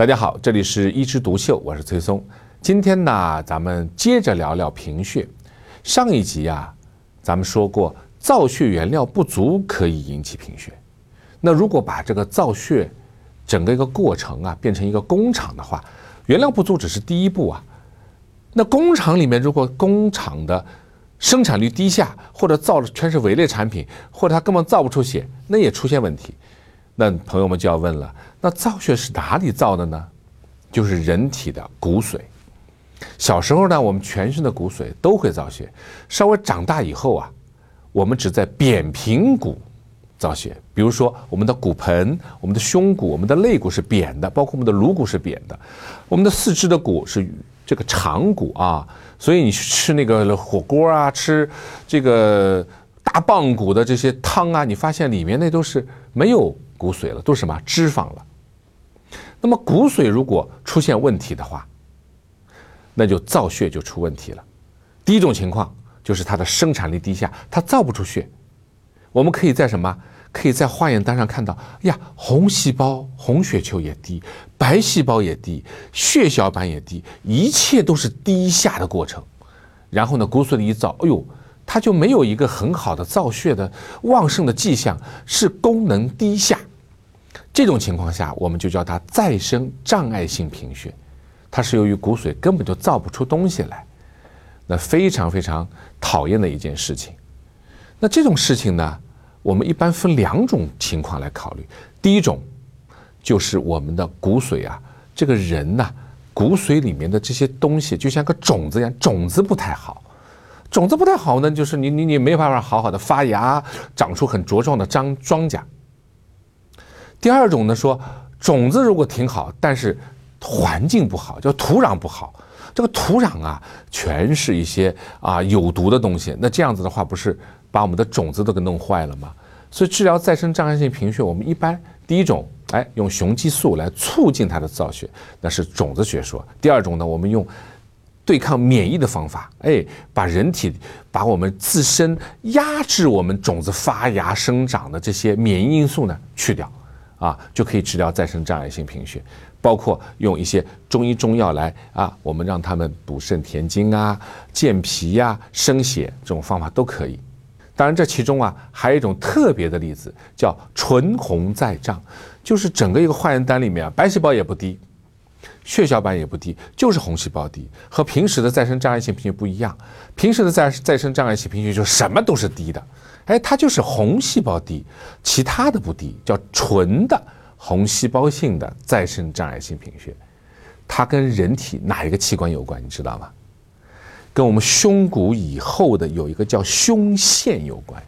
大家好，这里是一枝独秀，我是崔松。今天呢，咱们接着聊聊贫血。上一集啊，咱们说过造血原料不足可以引起贫血。那如果把这个造血整个一个过程啊变成一个工厂的话，原料不足只是第一步啊。那工厂里面，如果工厂的生产率低下，或者造的全是伪劣产品，或者它根本造不出血，那也出现问题。那朋友们就要问了，那造血是哪里造的呢？就是人体的骨髓。小时候呢，我们全身的骨髓都会造血，稍微长大以后啊，我们只在扁平骨造血，比如说我们的骨盆、我们的胸骨、我们的肋骨是扁的，包括我们的颅骨是扁的，我们的四肢的骨是这个长骨啊，所以你吃那个火锅啊，吃这个大棒骨的这些汤啊，你发现里面那都是没有骨髓了，都是什么脂肪了。那么骨髓如果出现问题的话，那就造血就出问题了。第一种情况就是它的生产力低下，它造不出血。我们可以在什么？可以在化验单上看到，呀，红细胞、红血球也低，白细胞也低，血小板也低，一切都是低下的过程。然后呢，骨髓的一造，哎呦，它就没有一个很好的造血的旺盛的迹象，是功能低下。这种情况下，我们就叫它再生障碍性贫血，它是由于骨髓根本就造不出东西来，那非常非常讨厌的一件事情。那这种事情呢，我们一般分两种情况来考虑。第一种就是我们的骨髓啊，这个人呐，骨髓里面的这些东西就像个种子一样，种子不太好。种子不太好呢，就是你没办法好好的发芽，长出很茁壮的庄稼。第二种呢，说种子如果挺好，但是环境不好，叫土壤不好。这个土壤啊，全是一些有毒的东西，那这样子的话，不是把我们的种子都给弄坏了吗？所以治疗再生障碍性贫血，我们一般第一种，用雄激素来促进它的造血，那是种子学说。第二种呢，我们用对抗免疫的方法，把人体把我们自身压制我们种子发芽生长的这些免疫因素呢去掉，就可以治疗再生障碍性贫血。包括用一些中医中药来我们让他们补肾填精啊、健脾呀、生血，这种方法都可以。当然这其中还有一种特别的例子叫纯红再障，就是整个一个化验单里面白细胞也不低，血小板也不低，就是红细胞低。和平时的再生障碍性贫血不一样，平时的再生障碍性贫血就什么都是低的，它就是红细胞低，其他的不低，叫纯的红细胞性的再生障碍性贫血。它跟人体哪一个器官有关你知道吗？跟我们胸骨以后的有一个叫胸腺有关。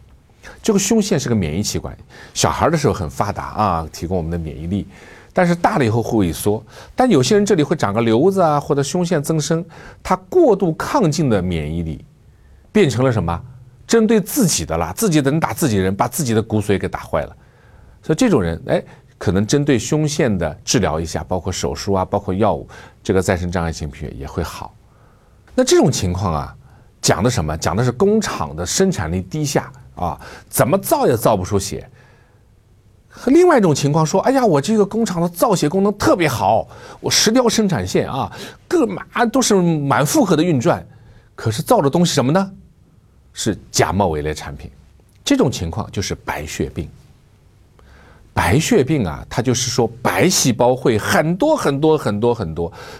这个胸腺是个免疫器官，小孩的时候很发达提供我们的免疫力，但是大了以后会萎缩。但有些人这里会长个瘤子啊，或者胸腺增生，它过度亢进的免疫力变成了什么？针对自己的了，自己的人打自己人，把自己的骨髓给打坏了。所以这种人可能针对胸腺的治疗一下，包括手术包括药物，这个再生障碍性贫血也会好。那这种情况讲的什么？讲的是工厂的生产力低下怎么造也造不出血。另外一种情况说，我这个工厂的造血功能特别好，我10条生产线都是满负荷的运转，可是造的东西什么呢？是假冒伪劣产品。这种情况就是白血病。白血病它就是说白细胞会很多，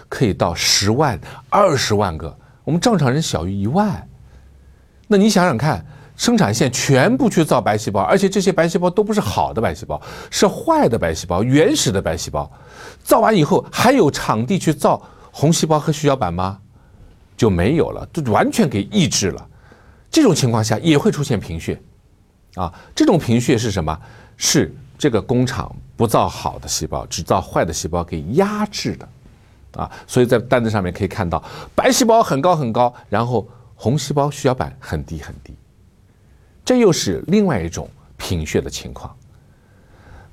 可以到10万、20万个，我们正常人小于1万。那你想想看，生产线全部去造白细胞，而且这些白细胞都不是好的白细胞，是坏的白细胞、原始的白细胞。造完以后还有场地去造红细胞和血小板吗？就没有了，就完全给抑制了。这种情况下也会出现贫血这种贫血是什么？是这个工厂不造好的细胞，只造坏的细胞给压制的所以在单子上面可以看到白细胞很高，然后红细胞、血小板很低。这又是另外一种贫血的情况。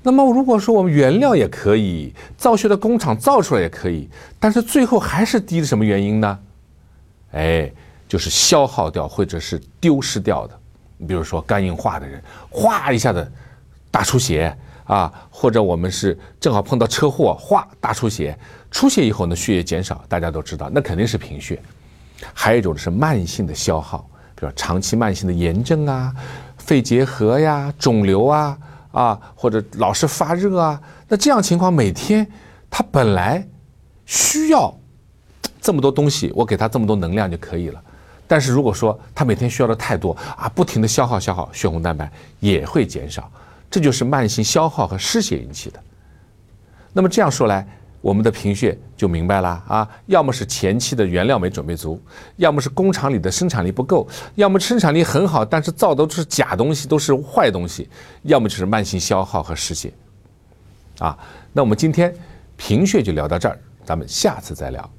那么如果说我们原料也可以，造血的工厂造出来也可以，但是最后还是低的，什么原因呢？就是消耗掉或者是丢失掉的。你比如说肝硬化的人，哗一下的大出血，啊，或者我们是正好碰到车祸，哗大出血，出血以后呢血液减少，大家都知道那肯定是贫血。还有一种是慢性的消耗，比如长期慢性的炎症啊、肺结核呀、肿瘤啊或者老是发热啊，那这样情况每天他本来需要这么多东西，我给他这么多能量就可以了。但是如果说他每天需要的太多啊，不停的消耗，血红蛋白也会减少，这就是慢性消耗和失血引起的。那么这样说来，我们的贫血就明白了啊，要么是前期的原料没准备足，要么是工厂里的生产力不够，要么生产力很好，但是造的都是假东西，都是坏东西，要么就是慢性消耗和失血啊。那我们今天贫血就聊到这儿，咱们下次再聊。